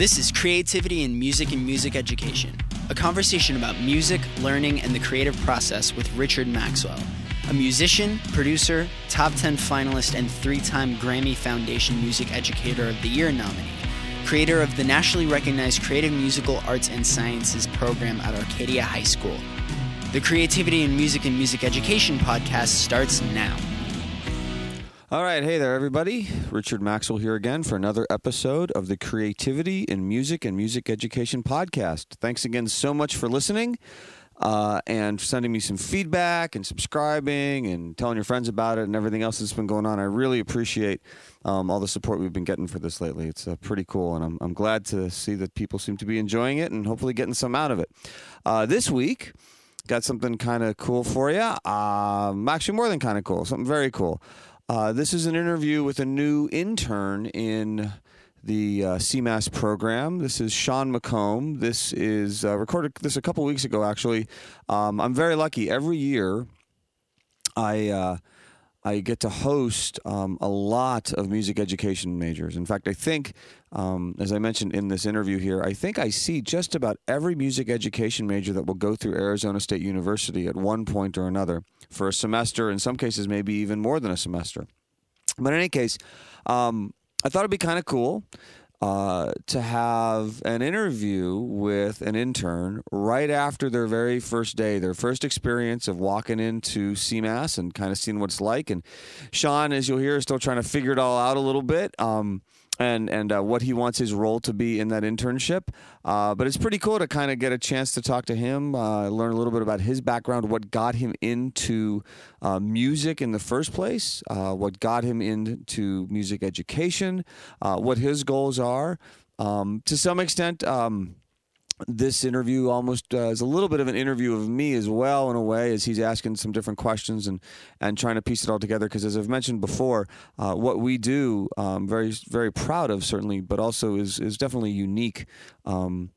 This is Creativity in Music and Music Education, a conversation about music, learning, and the creative process with Richard Maxwell, a musician, producer, top 10 finalist, and three-time Grammy Foundation Music Educator of the Year nominee, creator of the nationally recognized Creative Musical Arts and Sciences program at Arcadia High School. The Creativity in Music and Music Education podcast starts now. All right, hey there, everybody. Richard Maxwell here again for another episode of the Creativity in Music and Music Education podcast. Thanks again so much for listening and sending me some feedback and subscribing and telling your friends about it and everything else that's been going on. I really appreciate all the support we've been getting for this lately. It's pretty cool, and I'm glad to see that people seem to be enjoying it and hopefully getting some out of it. This week, got something kind of cool for you. Actually, more than kind of cool, something very cool. This is an interview with a new intern in the CMAS program. This is Sean McComb. This is recorded this a couple weeks ago, actually. I'm very lucky. Every year, I get to host a lot of music education majors. In fact, I think, as I mentioned in this interview here, I think I see just about every music education major that will go through Arizona State University at one point or another, for a semester, in some cases maybe even more than a semester. But in any case, I thought it'd be kind of cool to have an interview with an intern right after their very first day, their first experience of walking into CMAS and kind of seeing what it's like. And Sean, as you'll hear, is still trying to figure it all out a little bit. And what he wants his role to be in that internship. But it's pretty cool to kind of get a chance to talk to him, learn a little bit about his background, what got him into music in the first place, what got him into music education, what his goals are. To some extent, this interview almost is a little bit of an interview of me as well, in a way, as he's asking some different questions and trying to piece it all together. Because as I've mentioned before, what we do, very, very proud of, certainly, but also is definitely unique in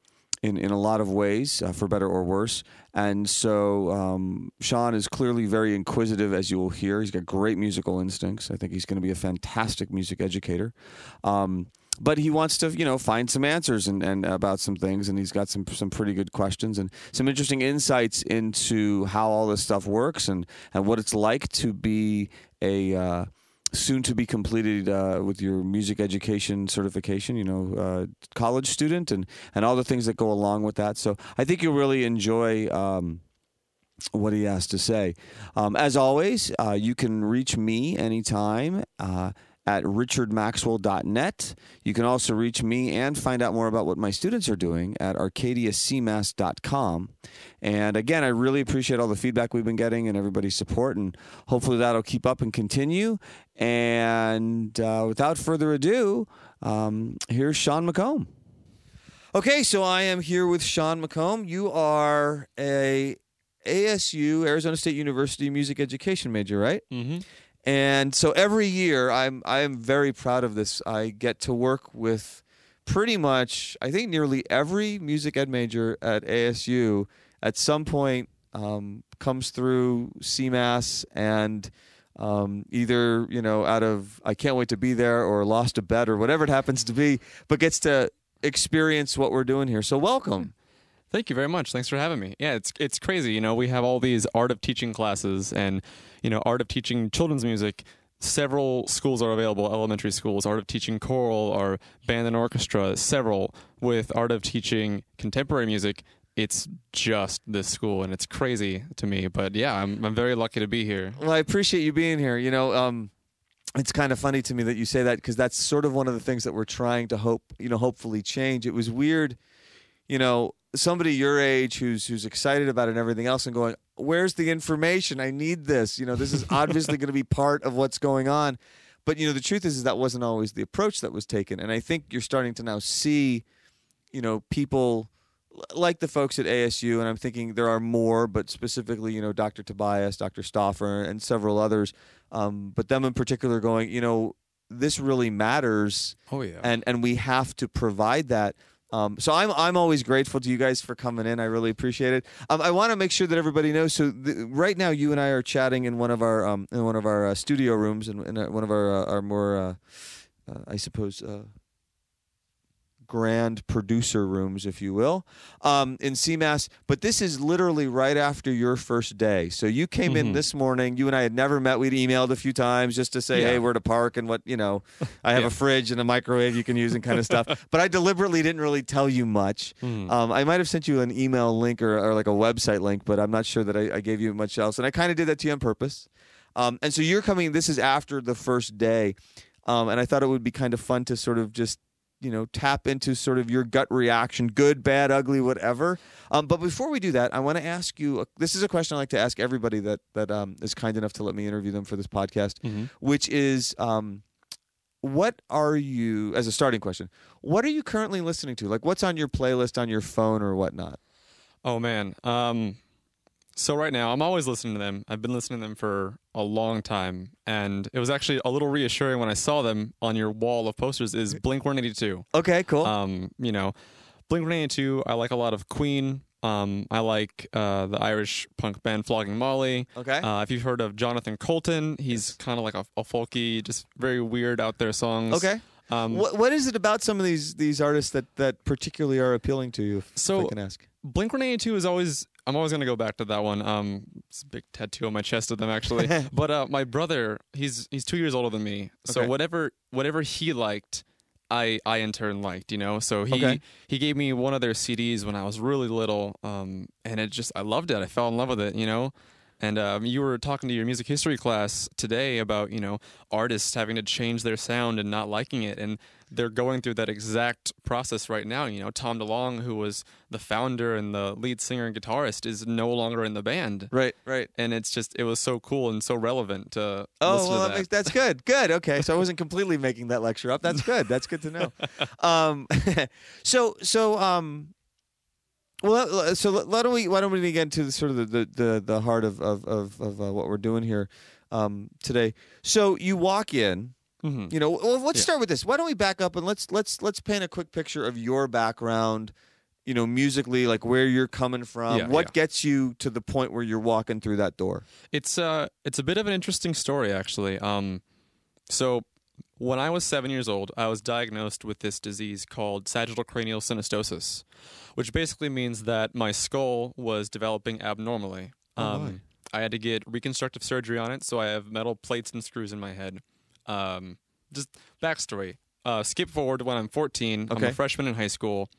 a lot of ways, for better or worse. And so Sean is clearly very inquisitive, as you will hear. He's got great musical instincts. I think he's going to be a fantastic music educator. But he wants to, find some answers and about some things, and he's got some pretty good questions and some interesting insights into how all this stuff works and what it's like to be a soon-to-be-completed with your music education certification, college student and all the things that go along with that. So I think you'll really enjoy what he has to say. As always, you can reach me anytime at RichardMaxwell.net. You can also reach me and find out more about what my students are doing at ArcadiaCMAS.com. And again, I really appreciate all the feedback we've been getting and everybody's support, and hopefully that'll keep up and continue. And without further ado, here's Sean McComb. Okay, so I am here with Sean McComb. You are a ASU, Arizona State University music education major, right? Mm-hmm. And so every year, I am very proud of this. I get to work with pretty much, I think, nearly every music ed major at ASU at some point comes through CMAS and either, out of I can't wait to be there or lost a bet or whatever it happens to be, but gets to experience what we're doing here. So welcome. Thank you very much. Thanks for having me. Yeah, it's crazy. We have all these art of teaching classes and, art of teaching children's music. Several schools are available, elementary schools, art of teaching choral or band and orchestra, several. With art of teaching contemporary music, it's just this school, and it's crazy to me. But yeah, I'm very lucky to be here. Well, I appreciate you being here. It's kind of funny to me that you say that, because that's sort of one of the things that we're trying to hopefully change. It was weird, somebody your age who's excited about it and everything else and going, where's the information? I need this. This is obviously going to be part of what's going on. But, the truth is that wasn't always the approach that was taken. And I think you're starting to now see, people like the folks at ASU, and I'm thinking there are more, but specifically, Dr. Tobias, Dr. Stauffer, and several others, but them in particular going, this really matters. Oh, yeah. And we have to provide that. So I'm always grateful to you guys for coming in. I really appreciate it. I want to make sure that everybody knows. So right now, you and I are chatting in one of our studio rooms in one of our more I suppose grand producer rooms, if you will, in CMAS. But this is literally right after your first day. So you came in this morning. You and I had never met. We'd emailed a few times just to say, hey, we're at a park and what, you know, I have a fridge and a microwave you can use and kind of stuff. But I deliberately didn't really tell you much. I might have sent you an email link or like a website link, but I'm not sure that I gave you much else. And I kind of did that to you on purpose. And so you're coming, this is after the first day. And I thought it would be kind of fun to sort of just, you know, tap into sort of your gut reaction, good, bad, ugly, whatever. But before we do that, I want to ask you, this is a question I like to ask everybody that is kind enough to let me interview them for this podcast, which is, what are you, as a starting question, what are you currently listening to? Like, what's on your playlist on your phone or whatnot? Oh, man. So right now, I'm always listening to them. I've been listening to them for a long time. And it was actually a little reassuring when I saw them on your wall of posters is Blink-182. Okay, cool. You know, Blink-182, I like a lot of Queen. I like the Irish punk band Flogging Molly. Okay. If you've heard of Jonathan Coulton, he's kind of like a folky, just very weird out there songs. Okay. What is it about some of these artists that particularly are appealing to you, if I can ask? Blink-182 is always... I'm always going to go back to that one. It's a big tattoo on my chest of them, actually. But my brother, he's 2 years older than me. So whatever he liked, I in turn liked, you know? So he gave me one of their CDs when I was really little, and it just, I loved it. I fell in love with it, you know? And you were talking to your music history class today about, you know, artists having to change their sound and not liking it. And they're going through that exact process right now. You know, Tom DeLonge, who was the founder and the lead singer and guitarist, is no longer in the band. Right. And it's just, it was so cool and so relevant to listen to that. That's good. Good. Okay. So I wasn't completely making that lecture up. That's good. That's good to know. Why don't we get into sort of the heart of what we're doing here today? So you walk in, you know. Let's start with this. Why don't we back up and let's paint a quick picture of your background, you know, musically, like where you're coming from, gets you to the point where you're walking through that door. It's a bit of an interesting story actually. So when I was 7 years old, I was diagnosed with this disease called sagittal cranial synostosis, which basically means that my skull was developing abnormally. I had to get reconstructive surgery on it, so I have metal plates and screws in my head. Just backstory. Skip forward to when I'm 14. Okay. I'm a freshman in high school,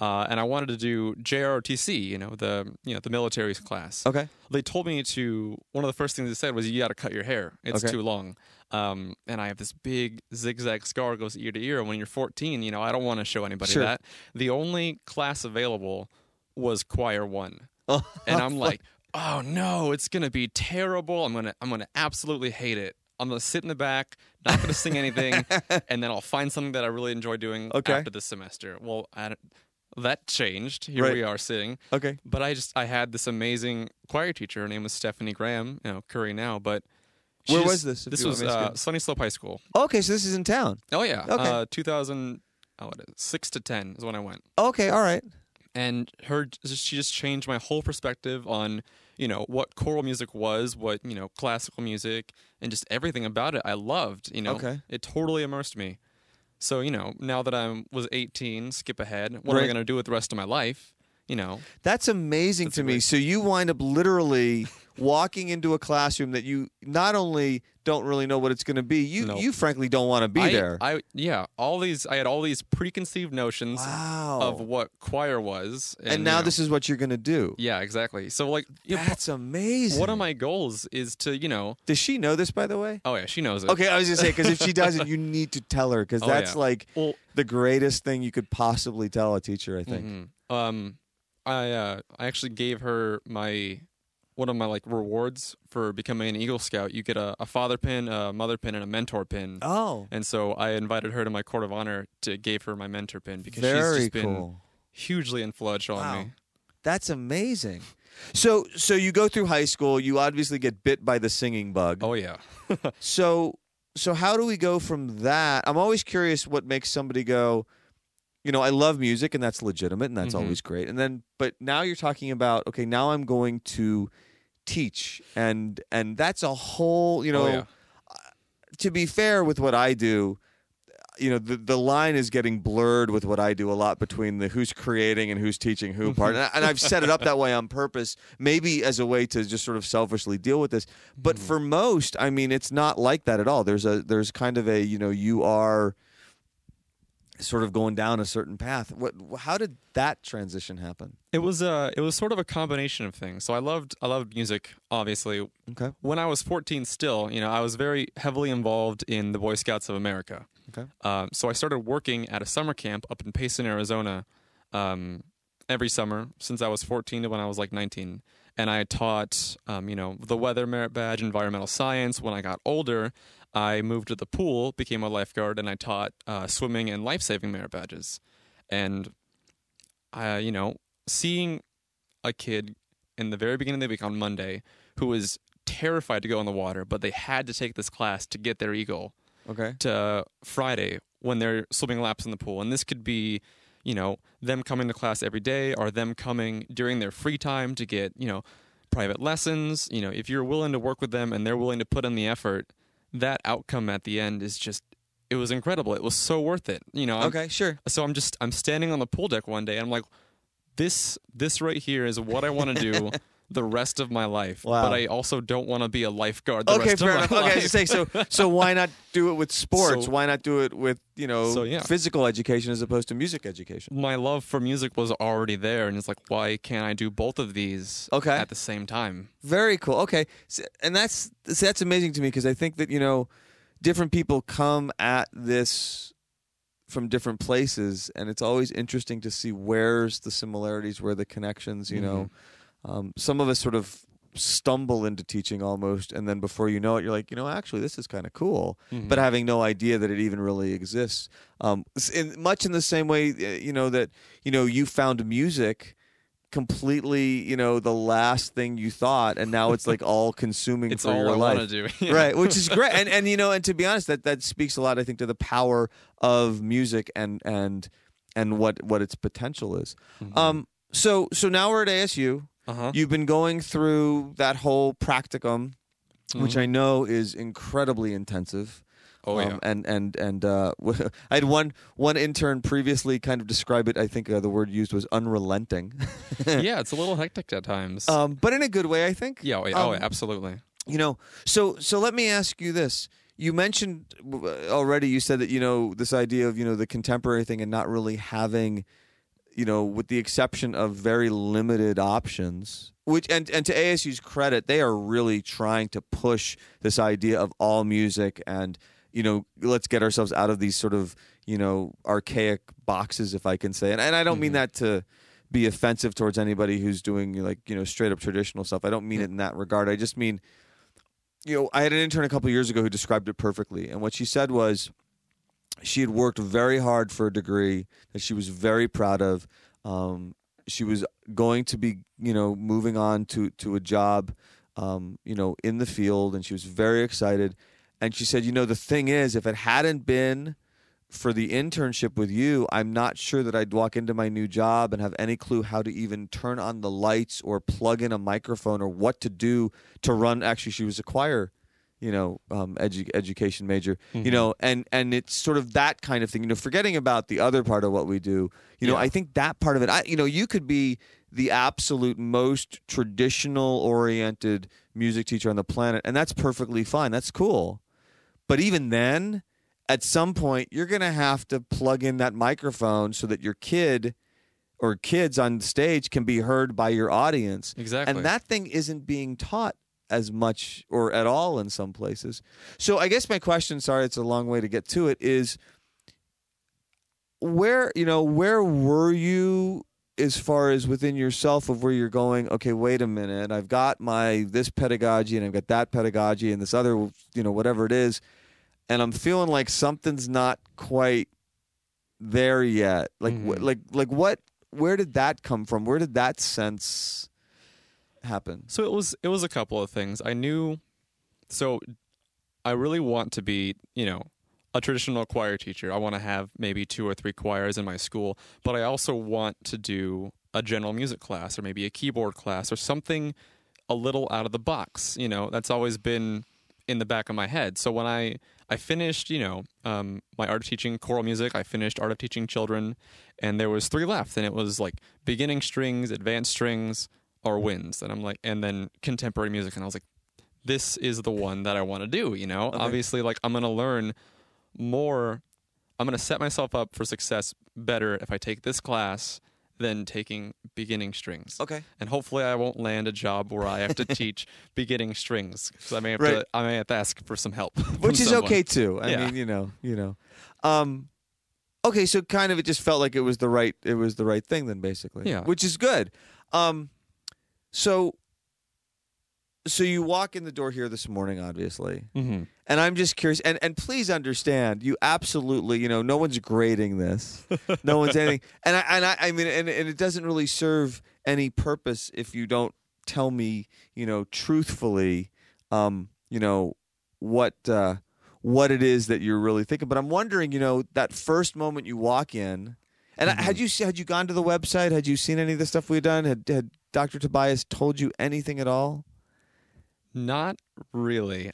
and I wanted to do JROTC, the military's class. Okay. They told me to, one of the first things they said was, you got to cut your hair. It's too long. And I have this big zigzag scar goes ear to ear. And when you're 14, you know, I don't want to show anybody that. The only class available was Choir 1. And I'm like, oh no, it's going to be terrible. I'm going to absolutely hate it. I'm going to sit in the back, not going to sing anything. And then I'll find something that I really enjoy doing after this semester. Well, that changed. Here we are sitting. Okay. But I had this amazing choir teacher. Her name was Stephanie Graham, you know, Curry now, but. Where was this? This was Sunny Slope High School. Okay, so this is in town. Oh, yeah. Okay. 2006 to 10 is when I went. Okay, all right. And she just changed my whole perspective on, you know, what choral music was, what, you know, classical music, and just everything about it I loved, you know. Okay. It totally immersed me. So, you know, now that I was 18, skip ahead, what am I going to do with the rest of my life? You know. That's amazing to me. So you wind up literally... walking into a classroom that you not only don't really know what it's going to be, you frankly don't want to be there. I had all these preconceived notions of what choir was. And now this is what you're going to do. Yeah, exactly. So like, that's amazing. One of my goals is to, you know. Does she know this, by the way? Oh yeah, she knows it. Okay, I was going to say, because if she doesn't, you need to tell her, because that's the greatest thing you could possibly tell a teacher, I think. Mm-hmm. I actually gave her one of my like rewards for becoming an Eagle Scout. You get a father pin, a mother pin, and a mentor pin. Oh. And so I invited her to my court of honor to give her my mentor pin because she's just been hugely influential on me. That's amazing. So you go through high school, you obviously get bit by the singing bug. Oh yeah. So how do we go from that? I'm always curious what makes somebody go, you know, I love music, and that's legitimate, and that's always great. And then, but now you're talking about, okay, now I'm going to teach, and that's a whole, you know, to be fair with what I do, you know, the line is getting blurred with what I do a lot between the who's creating and who's teaching who part. And I've set it up that way on purpose, maybe as a way to just sort of selfishly deal with this. But for most, I mean, it's not like that at all. There's kind of a, you know, you are sort of going down a certain path. How did that transition happen? It was sort of a combination of things. So I loved music, obviously. Okay. When I was 14 still, you know, I was very heavily involved in the Boy Scouts of America. Okay. So I started working at a summer camp up in Payson, Arizona, every summer since I was 14 to when I was like 19. And I taught, you know, the weather merit badge, environmental science. When I got older, I moved to the pool, became a lifeguard, and I taught swimming and life-saving merit badges. And, you know, seeing a kid in the very beginning of the week on Monday who was terrified to go in the water, but they had to take this class to get their eagle. Okay. To Friday when they're swimming laps in the pool. And this could be, you know, them coming to class every day or them coming during their free time to get, you know, private lessons. You know, if you're willing to work with them and they're willing to put in the effort, that outcome at the end is just, it was incredible. It was so worth it. You know, okay, sure. So I'm standing on the pool deck one day and I'm like, this right here is what I want to do the rest of my life. Wow. But I also don't want to be a lifeguard the rest of my life. Okay, fair enough. So why not do it with sports? So, why not do it with, you know, physical education as opposed to music education? My love for music was already there, and it's like, why can't I do both of these at the same time? Very cool. Okay. And that's amazing to me, because I think that, you know, different people come at this from different places, and it's always interesting to see where's the similarities, where the connections, you know. Some of us sort of stumble into teaching almost, and then before you know it, you're like, you know, actually, this is kind of cool, but having no idea that it even really exists. Much in the same way, you know, that, you know, you found music completely, you know, the last thing you thought, and now it's like all consuming it's for all your life. It's all I want to do. Right, which is great. And, you know, and to be honest, that speaks a lot, I think, to the power of music and what its potential is. So now we're at ASU. You've been going through that whole practicum, which I know is incredibly intensive. Oh, yeah. And I had one intern previously kind of describe it. I think the word used was unrelenting. Yeah, it's a little hectic at times. But in a good way, I think. Yeah. Oh, absolutely. You know, so let me ask you this. You mentioned already, you said that, you know, this idea of, you know, the contemporary thing and not really having, you know, with the exception of very limited options, which and to ASU's credit, they are really trying to push this idea of all music and, you know, let's get ourselves out of these sort of, you know, archaic boxes, if I can say. And I don't mean that to be offensive towards anybody who's doing, like, you know, straight up traditional stuff. I don't mean it in that regard. I just mean, you know, I had an intern a couple of years ago who described it perfectly. And what she said was, she had worked very hard for a degree that she was very proud of. She was going to be, you know, moving on to a job, you know, in the field, and she was very excited. And she said, you know, the thing is, if it hadn't been for the internship with you, I'm not sure that I'd walk into my new job and have any clue how to even turn on the lights or plug in a microphone or what to do to run. Actually, she was a choir, you know, education major, you know, and it's sort of that kind of thing, you know, forgetting about the other part of what we do, you know, I think that part of it, you know, you could be the absolute most traditional oriented music teacher on the planet, and that's perfectly fine. That's cool. But even then, at some point, you're going to have to plug in that microphone so that your kid or kids on stage can be heard by your audience. Exactly. And that thing isn't being taught as much or at all in some places. So I guess my question, sorry, it's a long way to get to it, is where, you know, where were you as far as within yourself of where you're going, okay, wait a minute, I've got my, this pedagogy and I've got that pedagogy and this other, you know, whatever it is, and I'm feeling like something's not quite there yet. Like, like what, where did that come from? Where did that sense happen? So it was a couple of things. I knew, so I really want to be, you know, a traditional choir teacher. I want to have maybe 2 or 3 choirs in my school, but I also want to do a general music class or maybe a keyboard class or something a little out of the box. You know, that's always been in the back of my head. So when I finished, my art of teaching choral music, I finished art of teaching children, and there was three left, and it was like beginning strings, advanced strings, or winds. And I'm like, and then contemporary music. And I was like, this is the one that I want to do, Okay. Obviously, I'm going to learn more. I'm going to set myself up for success better if I take this class than taking beginning strings. Okay. And hopefully I won't land a job where I have to teach beginning strings, because I may have to ask for some help. Which is someone. Okay too. I mean, you know. Okay, so kind of it just felt like it was the right thing then, basically. Yeah. Which is good. So you walk in the door here this morning, obviously. Mm-hmm. And I'm just curious, and please understand, you absolutely, no one's grading this. No one's anything. And I mean, it doesn't really serve any purpose if you don't tell me, truthfully, what it is that you're really thinking. But I'm wondering, that first moment you walk in, and mm-hmm. had you gone to the website? Had you seen any of the stuff we'd done? Had Dr. Tobias told you anything at all? Not really.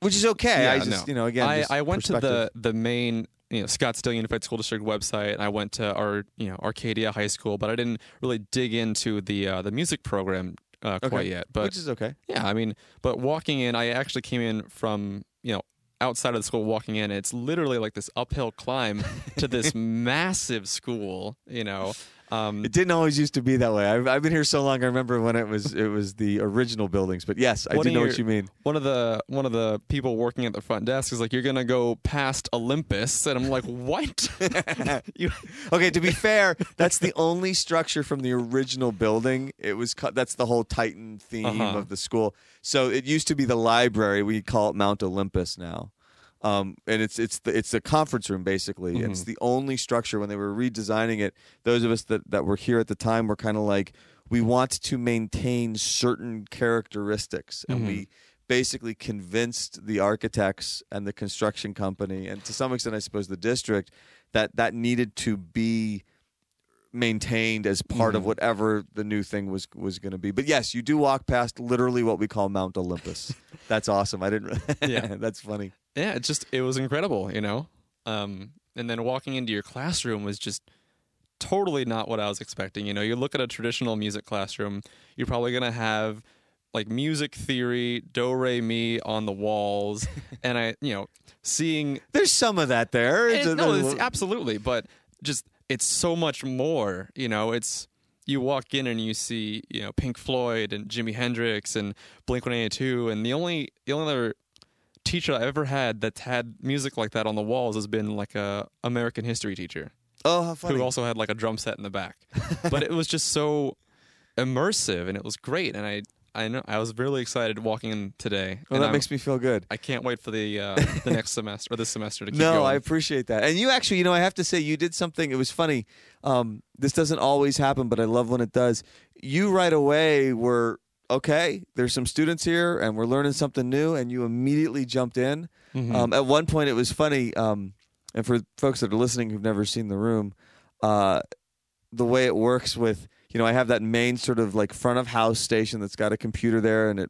Which is okay. Yeah, I went to the main, Scottsdale Unified School District website, and I went to our, Arcadia High School, but I didn't really dig into the music program quite yet. But which is okay. Yeah, I mean, but walking in, I actually came in from, outside of the school, walking in, it's literally like this uphill climb to this massive school, It didn't always used to be that way. I've been here so long. I remember when it was the original buildings. But yes, I do know what you mean. One of the people working at the front desk is like, "You're gonna go past Olympus," and I'm like, "What?" Okay. To be fair, that's the only structure from the original building. It was that's the whole Titan theme of the school. So it used to be the library. We call it Mount Olympus now. And it's a conference room, basically. Mm-hmm. It's the only structure. When they were redesigning it, those of us that were here at the time were kind of like, we want to maintain certain characteristics. Mm-hmm. And we basically convinced the architects and the construction company, and to some extent, I suppose, the district, that needed to be maintained as part of whatever the new thing was going to be. But yes, you do walk past literally what we call Mount Olympus. That's awesome. I didn't. Yeah, that's funny. Yeah, it was incredible, And then walking into your classroom was just totally not what I was expecting. You look at a traditional music classroom, you're probably gonna have music theory, do re mi on the walls, and seeing there's some of that there. Absolutely, but just. It's so much more, it's, you walk in and you see, Pink Floyd and Jimi Hendrix and Blink-182, and the only other teacher I ever had that's had music like that on the walls has been a American history teacher. Oh, how funny. Who also had a drum set in the back. But it was just so immersive, and it was great, and I know. I was really excited walking in today. Well, that makes me feel good. I can't wait for the next semester or this semester to keep going. No, I appreciate that. And you actually, I have to say, you did something. It was funny. This doesn't always happen, but I love when it does. You right away were, okay, there's some students here, and we're learning something new, and you immediately jumped in. Mm-hmm. At one point, it was funny, and for folks that are listening who've never seen the room, the way it works with... I have that main sort of front of house station that's got a computer there, and it,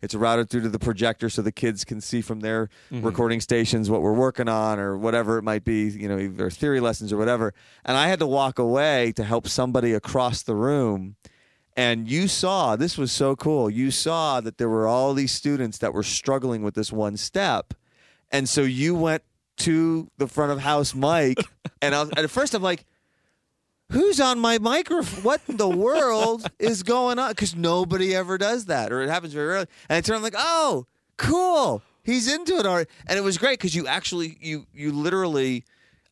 it's routed through to the projector so the kids can see from their recording stations what we're working on or whatever it might be, either theory lessons or whatever. And I had to walk away to help somebody across the room. And you saw, this was so cool, you saw that there were all these students that were struggling with this one step. And so you went to the front of house mic, and at first I'm like, who's on my microphone? What in the world is going on? Because nobody ever does that, or it happens very rarely. And I turn, I'm like, oh, cool. He's into it already. And it was great because you actually, you literally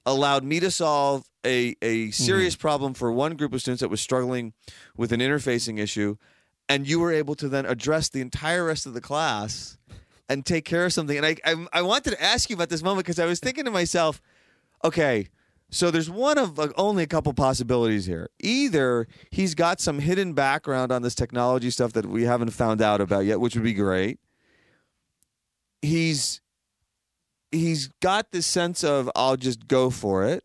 allowed me to solve a serious problem for one group of students that was struggling with an interfacing issue. And you were able to then address the entire rest of the class and take care of something. And I wanted to ask you about this moment because I was thinking to myself, okay, so there's one of only a couple possibilities here. Either he's got some hidden background on this technology stuff that we haven't found out about yet, which would be great. He's got this sense of, I'll just go for it,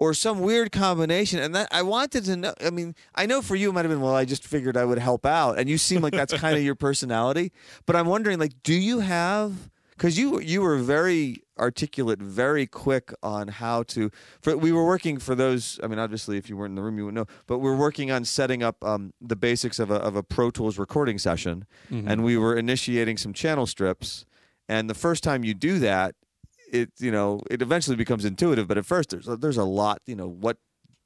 or some weird combination. And that I wanted to know, I mean, I know for you it might have been, well, I just figured I would help out. And you seem like that's kind of your personality. But I'm wondering, like, do you have, because you were very articulate, very quick on how to, we were working for those, I mean, obviously if you weren't in the room, you wouldn't know, but we're working on setting up the basics of a Pro Tools recording session. Mm-hmm. And we were initiating some channel strips. And the first time you do that, it eventually becomes intuitive, but at first there's a lot, what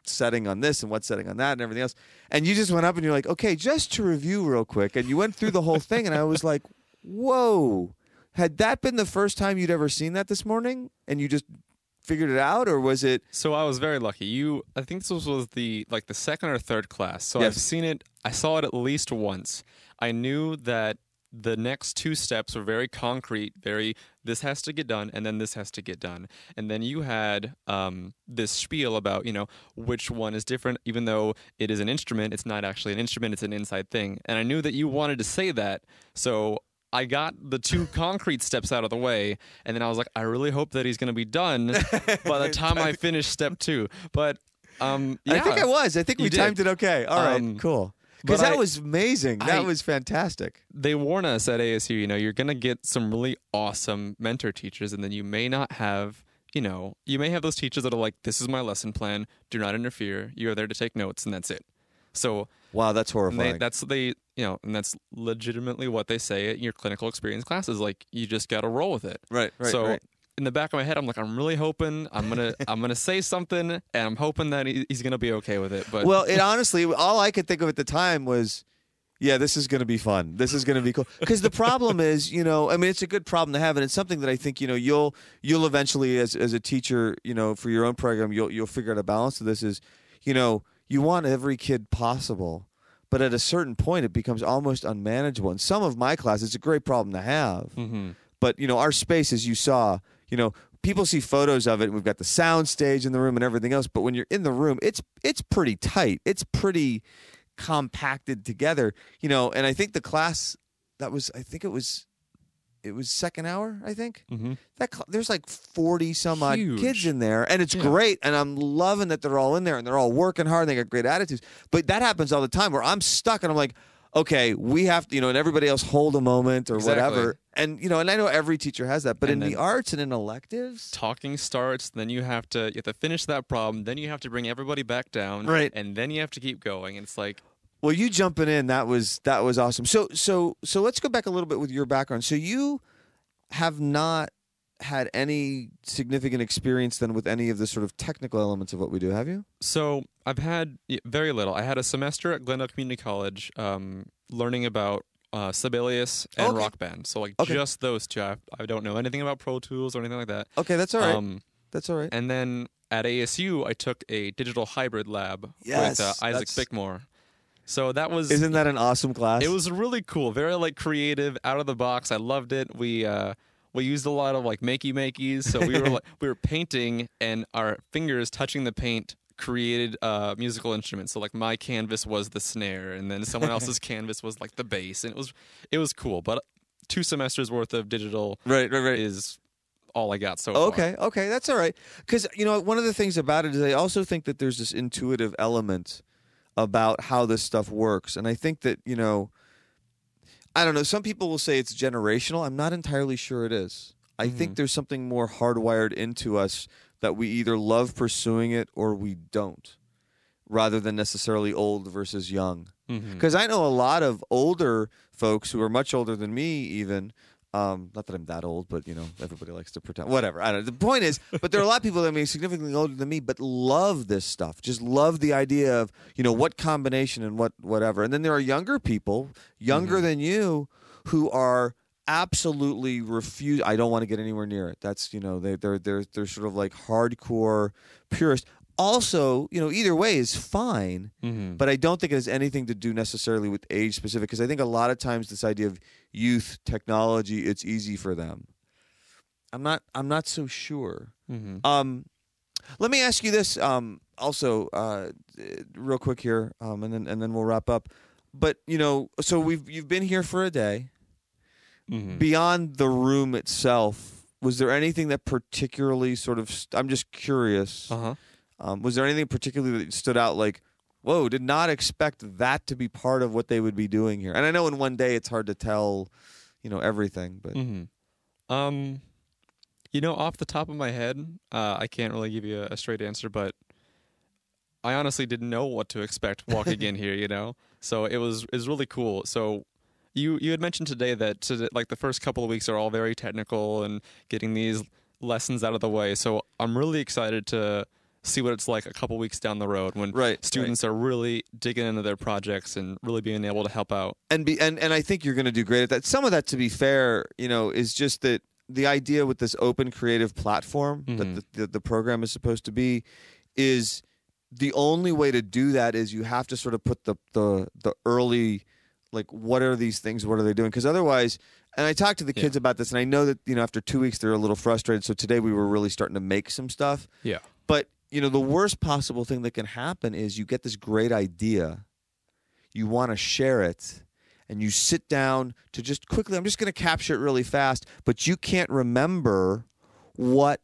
setting on this and what setting on that and everything else. And you just went up and you're like, okay, just to review real quick. And you went through the whole thing. And I was like, whoa, had that been the first time you'd ever seen that this morning and you just figured it out, or was it? So I was very lucky. I think this was the second or third class. So yes. I saw it at least once. I knew that the next two steps were very concrete, this has to get done, and then this has to get done. And then you had this spiel about, which one is different, even though it is an instrument, it's not actually an instrument, it's an inside thing. And I knew that you wanted to say that, so I got the two concrete steps out of the way, and then I was like, I really hope that he's going to be done by the time I finish step two. But, yeah. I think we timed it okay. All right, cool. Because that was amazing. That was fantastic. They warn us at ASU, you're going to get some really awesome mentor teachers, and then you may not have, you may have those teachers that are like, this is my lesson plan. Do not interfere. You are there to take notes, and that's it. So wow, that's horrifying. And that's legitimately what they say in your clinical experience classes. Like, you just got to roll with it. Right. So in the back of my head, I'm like, I'm really hoping I'm gonna say something, and I'm hoping that he's gonna be okay with it. But well, it honestly, all I could think of at the time was, yeah, this is gonna be fun. This is gonna be cool. Because the problem is, it's a good problem to have, and it's something that I think you'll eventually, as a teacher, for your own program, you'll figure out a balance of this. Is, you want every kid possible, but at a certain point, it becomes almost unmanageable. In some of my classes, it's a great problem to have. Mm-hmm. But our space, as you saw. People see photos of it, and we've got the sound stage in the room and everything else, but when you're in the room, it's pretty tight. It's pretty compacted together, and I think the class that was, it was second hour, I think. Mm-hmm. There's like 40-some-odd kids in there, and it's great, and I'm loving that they're all in there, and they're all working hard, and they got great attitudes, but that happens all the time where I'm stuck, and I'm like, okay, we have to, and everybody else hold a moment or whatever. And, and I know every teacher has that, but in the arts and in electives. Talking starts, then you have to finish that problem, then you have to bring everybody back down. Right. And then you have to keep going. And it's like. Well, you jumping in, that was awesome. So let's go back a little bit with your background. So you have not had any significant experience then with any of the sort of technical elements of what we do, have you? So I've had very little. I had a semester at Glendale Community College learning about Sibelius and Rock Band. So just those two. I don't know anything about Pro Tools or anything like that. Okay, that's all right. And then at ASU, I took a digital hybrid lab with Isaac Bickmore. So that was... Isn't that an awesome class? It was really cool. Very creative, out of the box. I loved it. We used a lot of makey-makeys, so we were we were painting, and our fingers touching the paint created musical instruments. So my canvas was the snare, and then someone else's canvas was the bass, and it was cool. But 2 semesters worth of digital is all I got so far. Okay, that's all right. Because one of the things about it is I also think that there's this intuitive element about how this stuff works, and I think that I don't know. Some people will say it's generational. I'm not entirely sure it is. I think there's something more hardwired into us that we either love pursuing it or we don't, rather than necessarily old versus young. Because I know a lot of older folks who are much older than me even. Not that I'm that old, but, everybody likes to pretend. Whatever. I don't know. The point is, but there are a lot of people that may be significantly older than me, but love this stuff. Just love the idea of, what combination and whatever. And then there are younger people, younger than you, who are absolutely refuse. I don't want to get anywhere near it. That's, they're sort of hardcore purist. Also, either way is fine, but I don't think it has anything to do necessarily with age specific, because I think a lot of times this idea of youth, technology, it's easy for them. I'm not so sure. Let me ask you this real quick here, and then we'll wrap up. But so you've been here for a day. Beyond the room itself, was there anything that particularly sort of I'm just curious. Was there anything particularly that stood out, like, whoa, did not expect that to be part of what they would be doing here? And I know in one day it's hard to tell, you know, everything, but... Mm-hmm. You know, off the top of my head, I can't really give you a straight answer, but I honestly didn't know what to expect walking in here, you know? So it was really cool. So you had mentioned today that like the first couple of weeks are all very technical and getting these lessons out of the way. So I'm really excited to see what it's like a couple weeks down the road when students are really digging into their projects and really being able to help out. And I think you're going to do great at that. Some of that, to be fair, you know, is just that the idea with this open creative platform that the program is supposed to be is the only way to do that is you have to sort of put the early, like, what are these things? What are they doing? Because otherwise, and I talked to the kids about this, and I know that, you know, after 2 weeks, they're a little frustrated. So today we were really starting to make some stuff. Yeah. But, you know, the worst possible thing that can happen is you get this great idea. You want to share it. And you sit down to just quickly, I'm just going to capture it really fast, but you can't remember what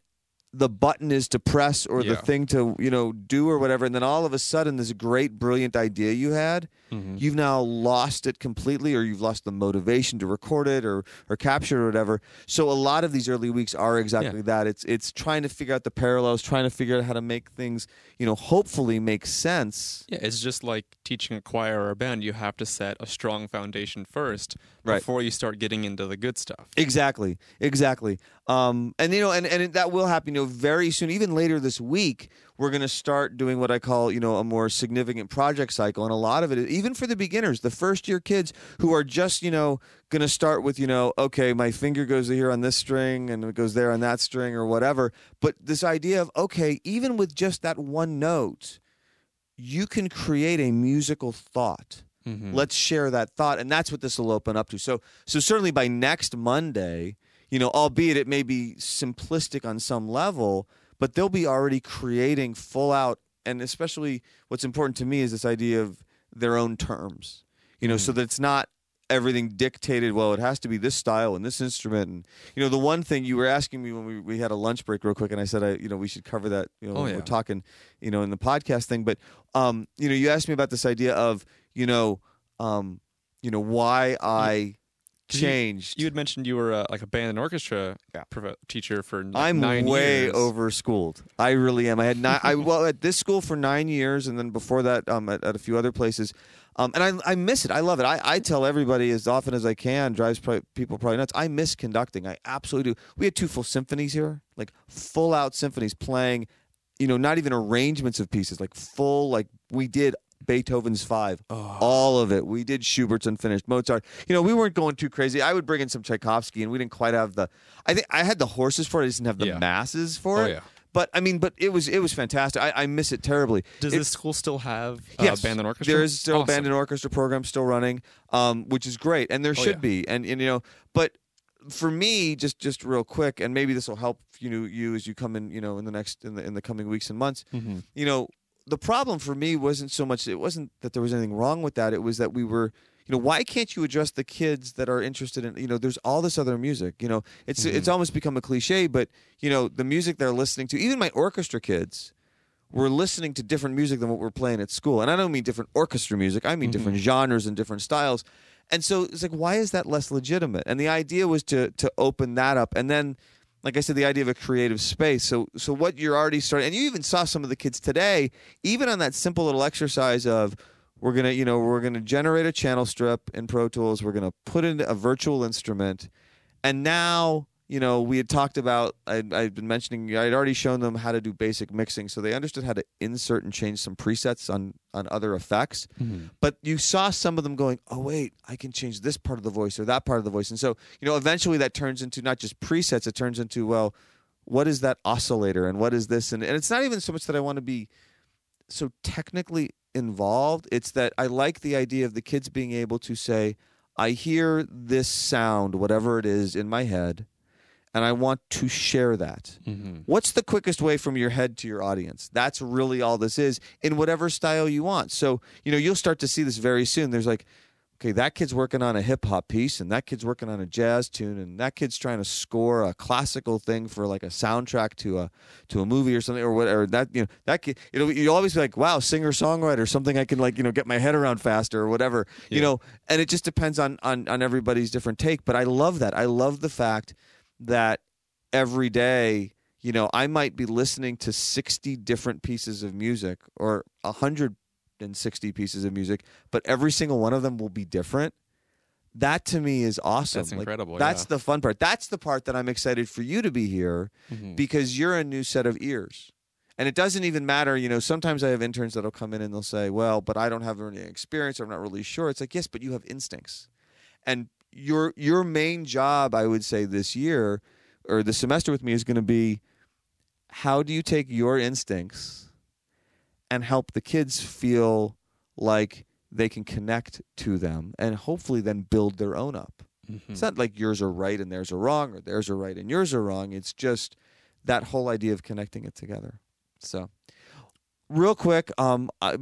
the button is to press or the thing to, you know, do or whatever. And then all of a sudden, this great, brilliant idea you had, you've now lost it completely, or you've lost the motivation to record it or capture it or whatever. So a lot of these early weeks are exactly that. It's trying to figure out the parallels, trying to figure out how to make things, you know, hopefully make sense. Yeah, it's just like teaching a choir or a band. You have to set a strong foundation first before you start getting into the good stuff. Exactly, exactly. And, you know, and that will happen, you know, very soon, even later this week. We're going to start doing what I call, you know, a more significant project cycle. And a lot of it, even for the beginners, the first-year kids who are just, you know, going to start with, you know, okay, my finger goes here on this string and it goes there on that string or whatever. But this idea of, okay, even with just that one note, you can create a musical thought. Mm-hmm. Let's share that thought. And that's what this will open up to. So certainly by next Monday, you know, albeit it may be simplistic on some level, but they'll be already creating full out, and especially what's important to me is this idea of their own terms, you know, so that it's not everything dictated, well, it has to be this style and this instrument. And, you know, the one thing you were asking me when we had a lunch break real quick, and I said, you know, we should cover that, you know, when we're talking, you know, in the podcast thing. But, you know, you asked me about this idea of, you know, why I... changed. You had mentioned you were like a band and orchestra teacher for like I'm 9 years. I'm way overschooled. I really am. I had well, at this school for 9 years, and then before that at a few other places. And I miss it. I love it. I tell everybody as often as I can, drives people probably nuts. I miss conducting. I absolutely do. We had two full symphonies here, like full out symphonies playing, you know, not even arrangements of pieces, like full, like we did Beethoven's 5, all of it. We did Schubert's Unfinished, Mozart. You know, we weren't going too crazy. I would bring in some Tchaikovsky, and we didn't quite have the. I think I had the horses for it. I just didn't have the masses for it. Yeah. But I mean, but it was fantastic. I miss it terribly. Does this school still have band and orchestra? There is still a band and orchestra program still running, which is great, and there should be. And you know, but for me, just real quick, and maybe this will help you as you come in, you know, in the coming weeks and months, you know. The problem for me wasn't so much, it wasn't that there was anything wrong with that. It was that we were, you know, why can't you address the kids that are interested in, you know, there's all this other music, you know, it's almost become a cliche, but you know, the music they're listening to, even my orchestra kids were listening to different music than what we're playing at school. And I don't mean different orchestra music. I mean different genres and different styles. And so it's like, why is that less legitimate? And the idea was to open that up. And then, like I said, the idea of a creative space. So what you're already starting, and you even saw some of the kids today, even on that simple little exercise of we're gonna generate a channel strip in Pro Tools, we're gonna put in a virtual instrument, and now you know we had talked about I'd been mentioning I'd already shown them how to do basic mixing, so they understood how to insert and change some presets on other effects. But you saw some of them going, oh, wait, I can change this part of the voice or that part of the voice. And so, you know, eventually that turns into not just presets, it turns into, well, what is that oscillator and what is this? And it's not even so much that I want to be so technically involved. It's that I like the idea of the kids being able to say, I hear this sound, whatever it is, in my head, and I want to share that. What's the quickest way from your head to your audience? That's really all this is, in whatever style you want. So, you know, you'll start to see this very soon. There's like okay, that kid's working on a hip-hop piece, and that kid's working on a jazz tune, and that kid's trying to score a classical thing for like a soundtrack to a movie or something or whatever. That, you know, that kid, you'll always be like, wow, singer-songwriter, something I can, like, you know, get my head around faster or whatever, yeah. You know, and it just depends on everybody's different take. But I love that. I love the fact that every day, you know, I might be listening to 60 different pieces of music or 160 pieces of music, but every single one of them will be different. That to me is awesome. That's incredible. Like, that's the fun part. That's the part that I'm excited for you to be here, mm-hmm. because you're a new set of ears. And it doesn't even matter, you know, sometimes I have interns that'll come in and they'll say, well, but I don't have any experience, or I'm not really sure. It's like, yes, but you have instincts. And your main job, I would say, this year or the semester with me is going to be, how do you take your instincts and help the kids feel like they can connect to them and hopefully then build their own up. Mm-hmm. It's not like yours are right and theirs are wrong, or theirs are right and yours are wrong. It's just that whole idea of connecting it together. So real quick,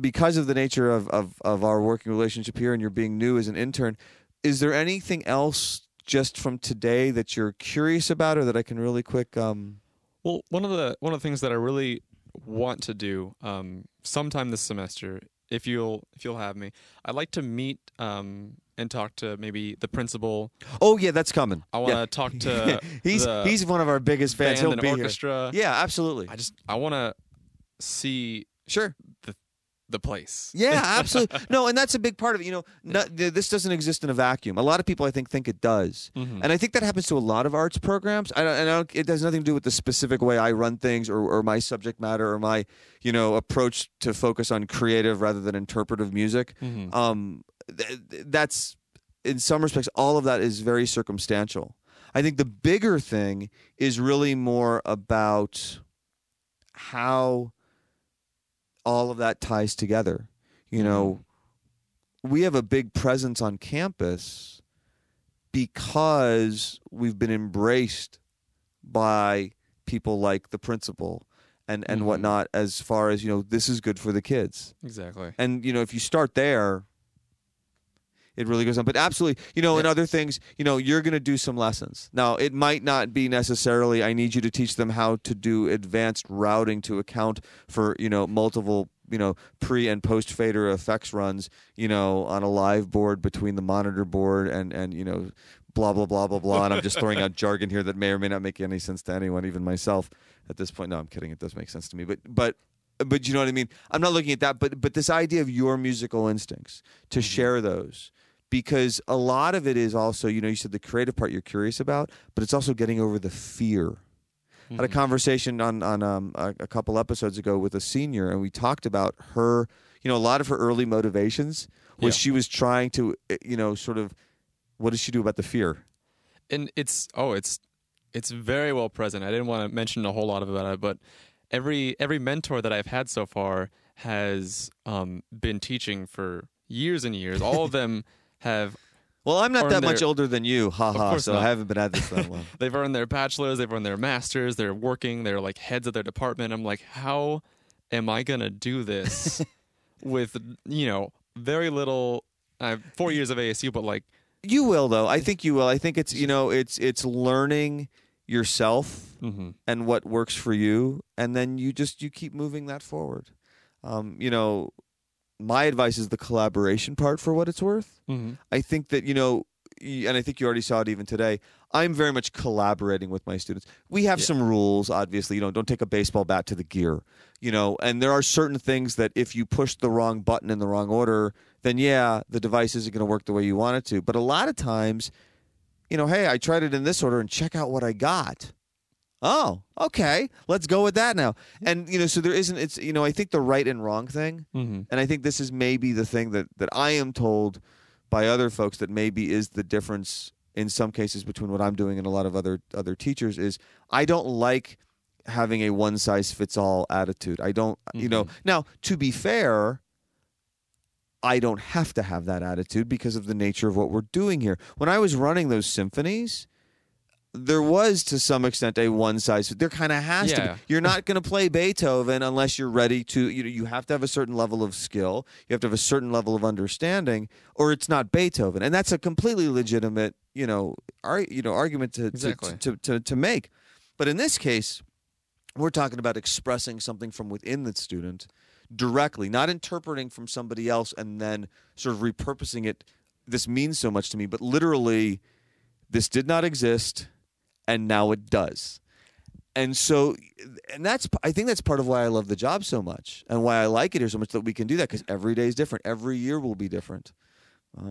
because of the nature of our working relationship here and you're being new as an intern, is there anything else just from today that you're curious about or that I can really quick... Well, one of the things that I really... want to do sometime this semester, if you'll have me, I'd like to meet and talk to maybe the principal. Oh yeah, that's coming. I want to talk to he's one of our biggest fans. He'll be orchestra. Here. Yeah, absolutely. I want to see the place. Yeah, absolutely. No, and that's a big part of it. You know, this doesn't exist in a vacuum. A lot of people, I think it does. Mm-hmm. And I think that happens to a lot of arts programs. It has nothing to do with the specific way I run things or my subject matter or my, you know, approach to focus on creative rather than interpretive music. Mm-hmm. That's, in some respects, all of that is very circumstantial. I think the bigger thing is really more about how... all of that ties together. You know, we have a big presence on campus because we've been embraced by people like the principal and mm-hmm. whatnot, as far as, you know, this is good for the kids. Exactly. And, you know, if you start there, it really goes on. But absolutely, you know, and other things, you know, you're going to do some lessons. Now, it might not be necessarily, I need you to teach them how to do advanced routing to account for, you know, multiple, you know, pre- and post-fader effects runs, you know, on a live board between the monitor board and you know, blah, blah, blah, blah, blah. And I'm just throwing out jargon here that may or may not make any sense to anyone, even myself at this point. No, I'm kidding. It does make sense to me. But you know what I mean? I'm not looking at that. But this idea of your musical instincts, to share those. Because a lot of it is also, you know, you said the creative part you're curious about, but it's also getting over the fear. Mm-hmm. I had a conversation on a couple episodes ago with a senior, and we talked about her, you know, a lot of her early motivations was she was trying to, you know, sort of, what does she do about the fear? And it's very well present. I didn't want to mention a whole lot about it, but every mentor that I've had so far has been teaching for years and years. All of them... have well, I'm not that much older than you, haha. So not. I haven't been at this that long. They've earned their bachelor's, they've earned their master's, they're working, they're like heads of their department. I'm like, how am I gonna do this with, you know, very little? I have 4 years of ASU, but like, you will though. I think you will. I think it's, you know, it's learning yourself mm-hmm. and what works for you, and then you keep moving that forward. You know. My advice is the collaboration part, for what it's worth. Mm-hmm. I think that, you know, and I think you already saw it even today, I'm very much collaborating with my students. We have some rules, obviously. You know, don't take a baseball bat to the gear, you know, and there are certain things that if you push the wrong button in the wrong order, then, yeah, the device isn't going to work the way you want it to. But a lot of times, you know, hey, I tried it in this order and check out what I got. Oh, okay. Let's go with that now. And, you know, so there isn't, it's, you know, I think the right and wrong thing. Mm-hmm. And I think this is maybe the thing that I am told by other folks that maybe is the difference in some cases between what I'm doing and a lot of other teachers is I don't like having a one size fits all attitude. I don't, mm-hmm. you know, now to be fair, I don't have to have that attitude because of the nature of what we're doing here. When I was running those symphonies, there was to some extent a one size. There kind of has to be. You're not going to play Beethoven unless you're ready to. You have to have a certain level of skill. You have to have a certain level of understanding, or it's not Beethoven. And that's a completely legitimate, argument to make. But in this case, we're talking about expressing something from within the student directly, not interpreting from somebody else and then sort of repurposing it. This means so much to me, but literally, this did not exist, and now it does. And so, I think that's part of why I love the job so much and why I like it here so much, that we can do that, because every day is different. Every year will be different. But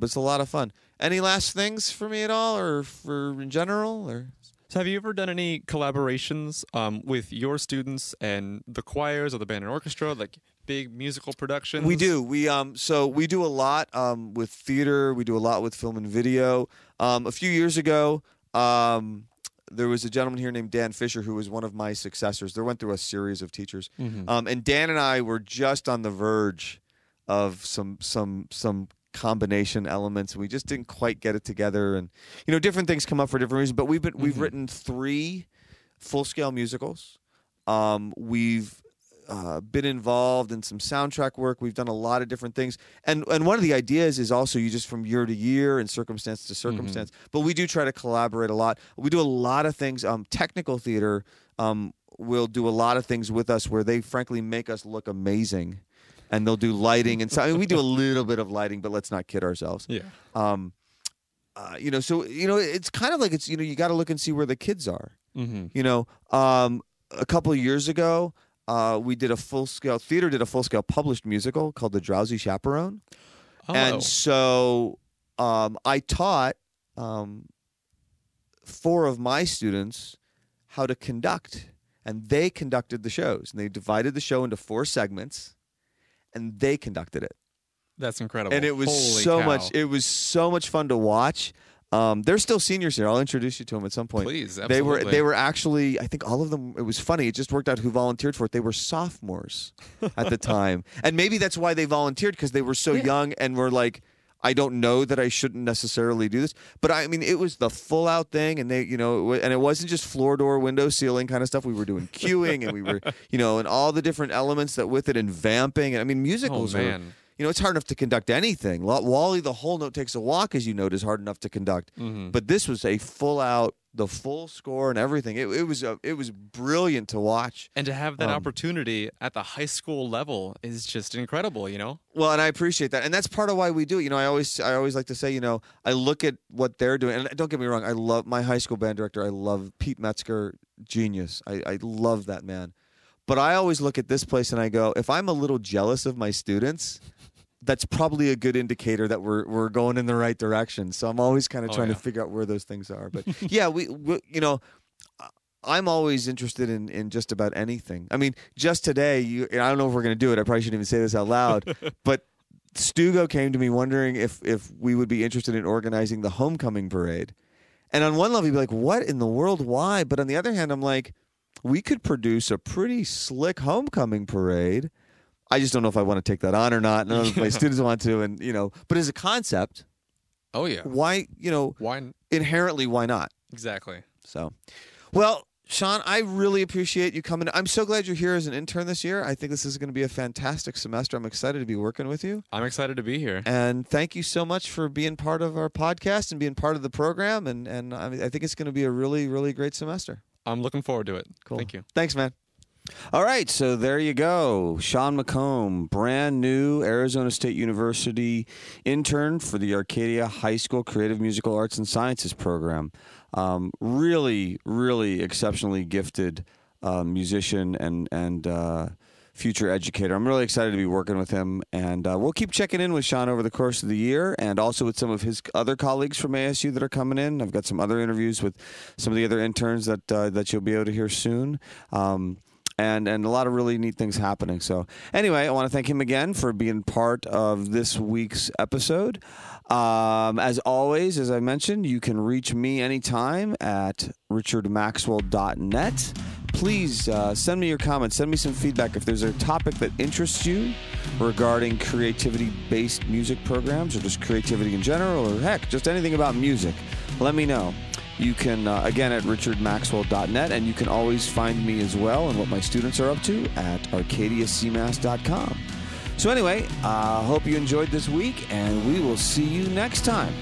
it's a lot of fun. Any last things for me at all, or for in general, or? So have you ever done any collaborations with your students and the choirs or the band and orchestra, like big musical productions? We do. We do a lot with theater. We do a lot with film and video. A few years ago, there was a gentleman here named Dan Fisher who was one of my successors. They went through a series of teachers, and Dan and I were just on the verge of some combination elements. We just didn't quite get it together, and different things come up for different reasons. But we've written 3 full-scale musicals. We've been involved in some soundtrack work. We've done a lot of different things, and one of the ideas is also you just from year to year and circumstance to circumstance. But we do try to collaborate a lot. We do a lot of things. Technical theater will do a lot of things with us where they frankly make us look amazing, and they'll do lighting and sound. I mean, we do a little bit of lighting, but let's not kid ourselves. Yeah. It's kind of like it's you got to look and see where the kids are. A couple of years ago, we did a full-scale theater, did a full-scale published musical called The Drowsy Chaperone. Oh. And so I taught 4 of my students how to conduct, and they conducted the shows. And they divided the show into 4 segments, and they conducted it. That's incredible. And it was it was so much fun to watch. They're still seniors here. I'll introduce you to them at some point. Please, absolutely. They were actually, I think all of them, it was funny. It just worked out who volunteered for it. They were sophomores at the time. And maybe that's why they volunteered, because they were so young and were like, I don't know that I shouldn't necessarily do this. But I mean, it was the full out thing. And they, and it wasn't just floor, door, window, ceiling kind of stuff. We were doing cueing and we were, and all the different elements that with it, and vamping. And I mean, musicals were... it's hard enough to conduct anything. Wall-E, the whole note takes a walk, as you note, is hard enough to conduct. But this was a full-out, the full score and everything. It was brilliant to watch. And to have that opportunity at the high school level is just incredible, Well, and I appreciate that. And that's part of why we do it. I always like to say, I look at what they're doing. And don't get me wrong, I love my high school band director. I love Pete Metzger, genius. I love that man. But I always look at this place and I go, if I'm a little jealous of my students... that's probably a good indicator that we're going in the right direction. So I'm always kind of trying to figure out where those things are. But yeah, we I'm always interested in just about anything. I mean, just today, and I don't know if we're going to do it. I probably shouldn't even say this out loud, but Stugo came to me wondering if we would be interested in organizing the homecoming parade. And on one level, he'd be like, what in the world? Why? But on the other hand, I'm like, we could produce a pretty slick homecoming parade. I just don't know if I want to take that on or not. None of my students want to, and but as a concept, why, why inherently, why not? Exactly. So, well, Sean, I really appreciate you coming. I'm so glad you're here as an intern this year. I think this is going to be a fantastic semester. I'm excited to be working with you. I'm excited to be here, and thank you so much for being part of our podcast and being part of the program. And I think it's going to be a really, really great semester. I'm looking forward to it. Cool. Thank you. Thanks, man. All right, so there you go. Sean McComb, brand new Arizona State University intern for the Arcadia High School Creative Musical Arts and Sciences program. Really, really exceptionally gifted musician and future educator. I'm really excited to be working with him, and we'll keep checking in with Sean over the course of the year, and also with some of his other colleagues from ASU that are coming in. I've got some other interviews with some of the other interns that you'll be able to hear soon. And a lot of really neat things happening. So anyway, I want to thank him again for being part of this week's episode. As always, as I mentioned, you can reach me anytime at RichardMaxwell.net. Please send me your comments. Send me some feedback. If there's a topic that interests you regarding creativity-based music programs, or just creativity in general, or heck, just anything about music, let me know. You can, again, at RichardMaxwell.net, and you can always find me as well and what my students are up to at ArcadiaCMAS.com. So anyway, I hope you enjoyed this week, and we will see you next time.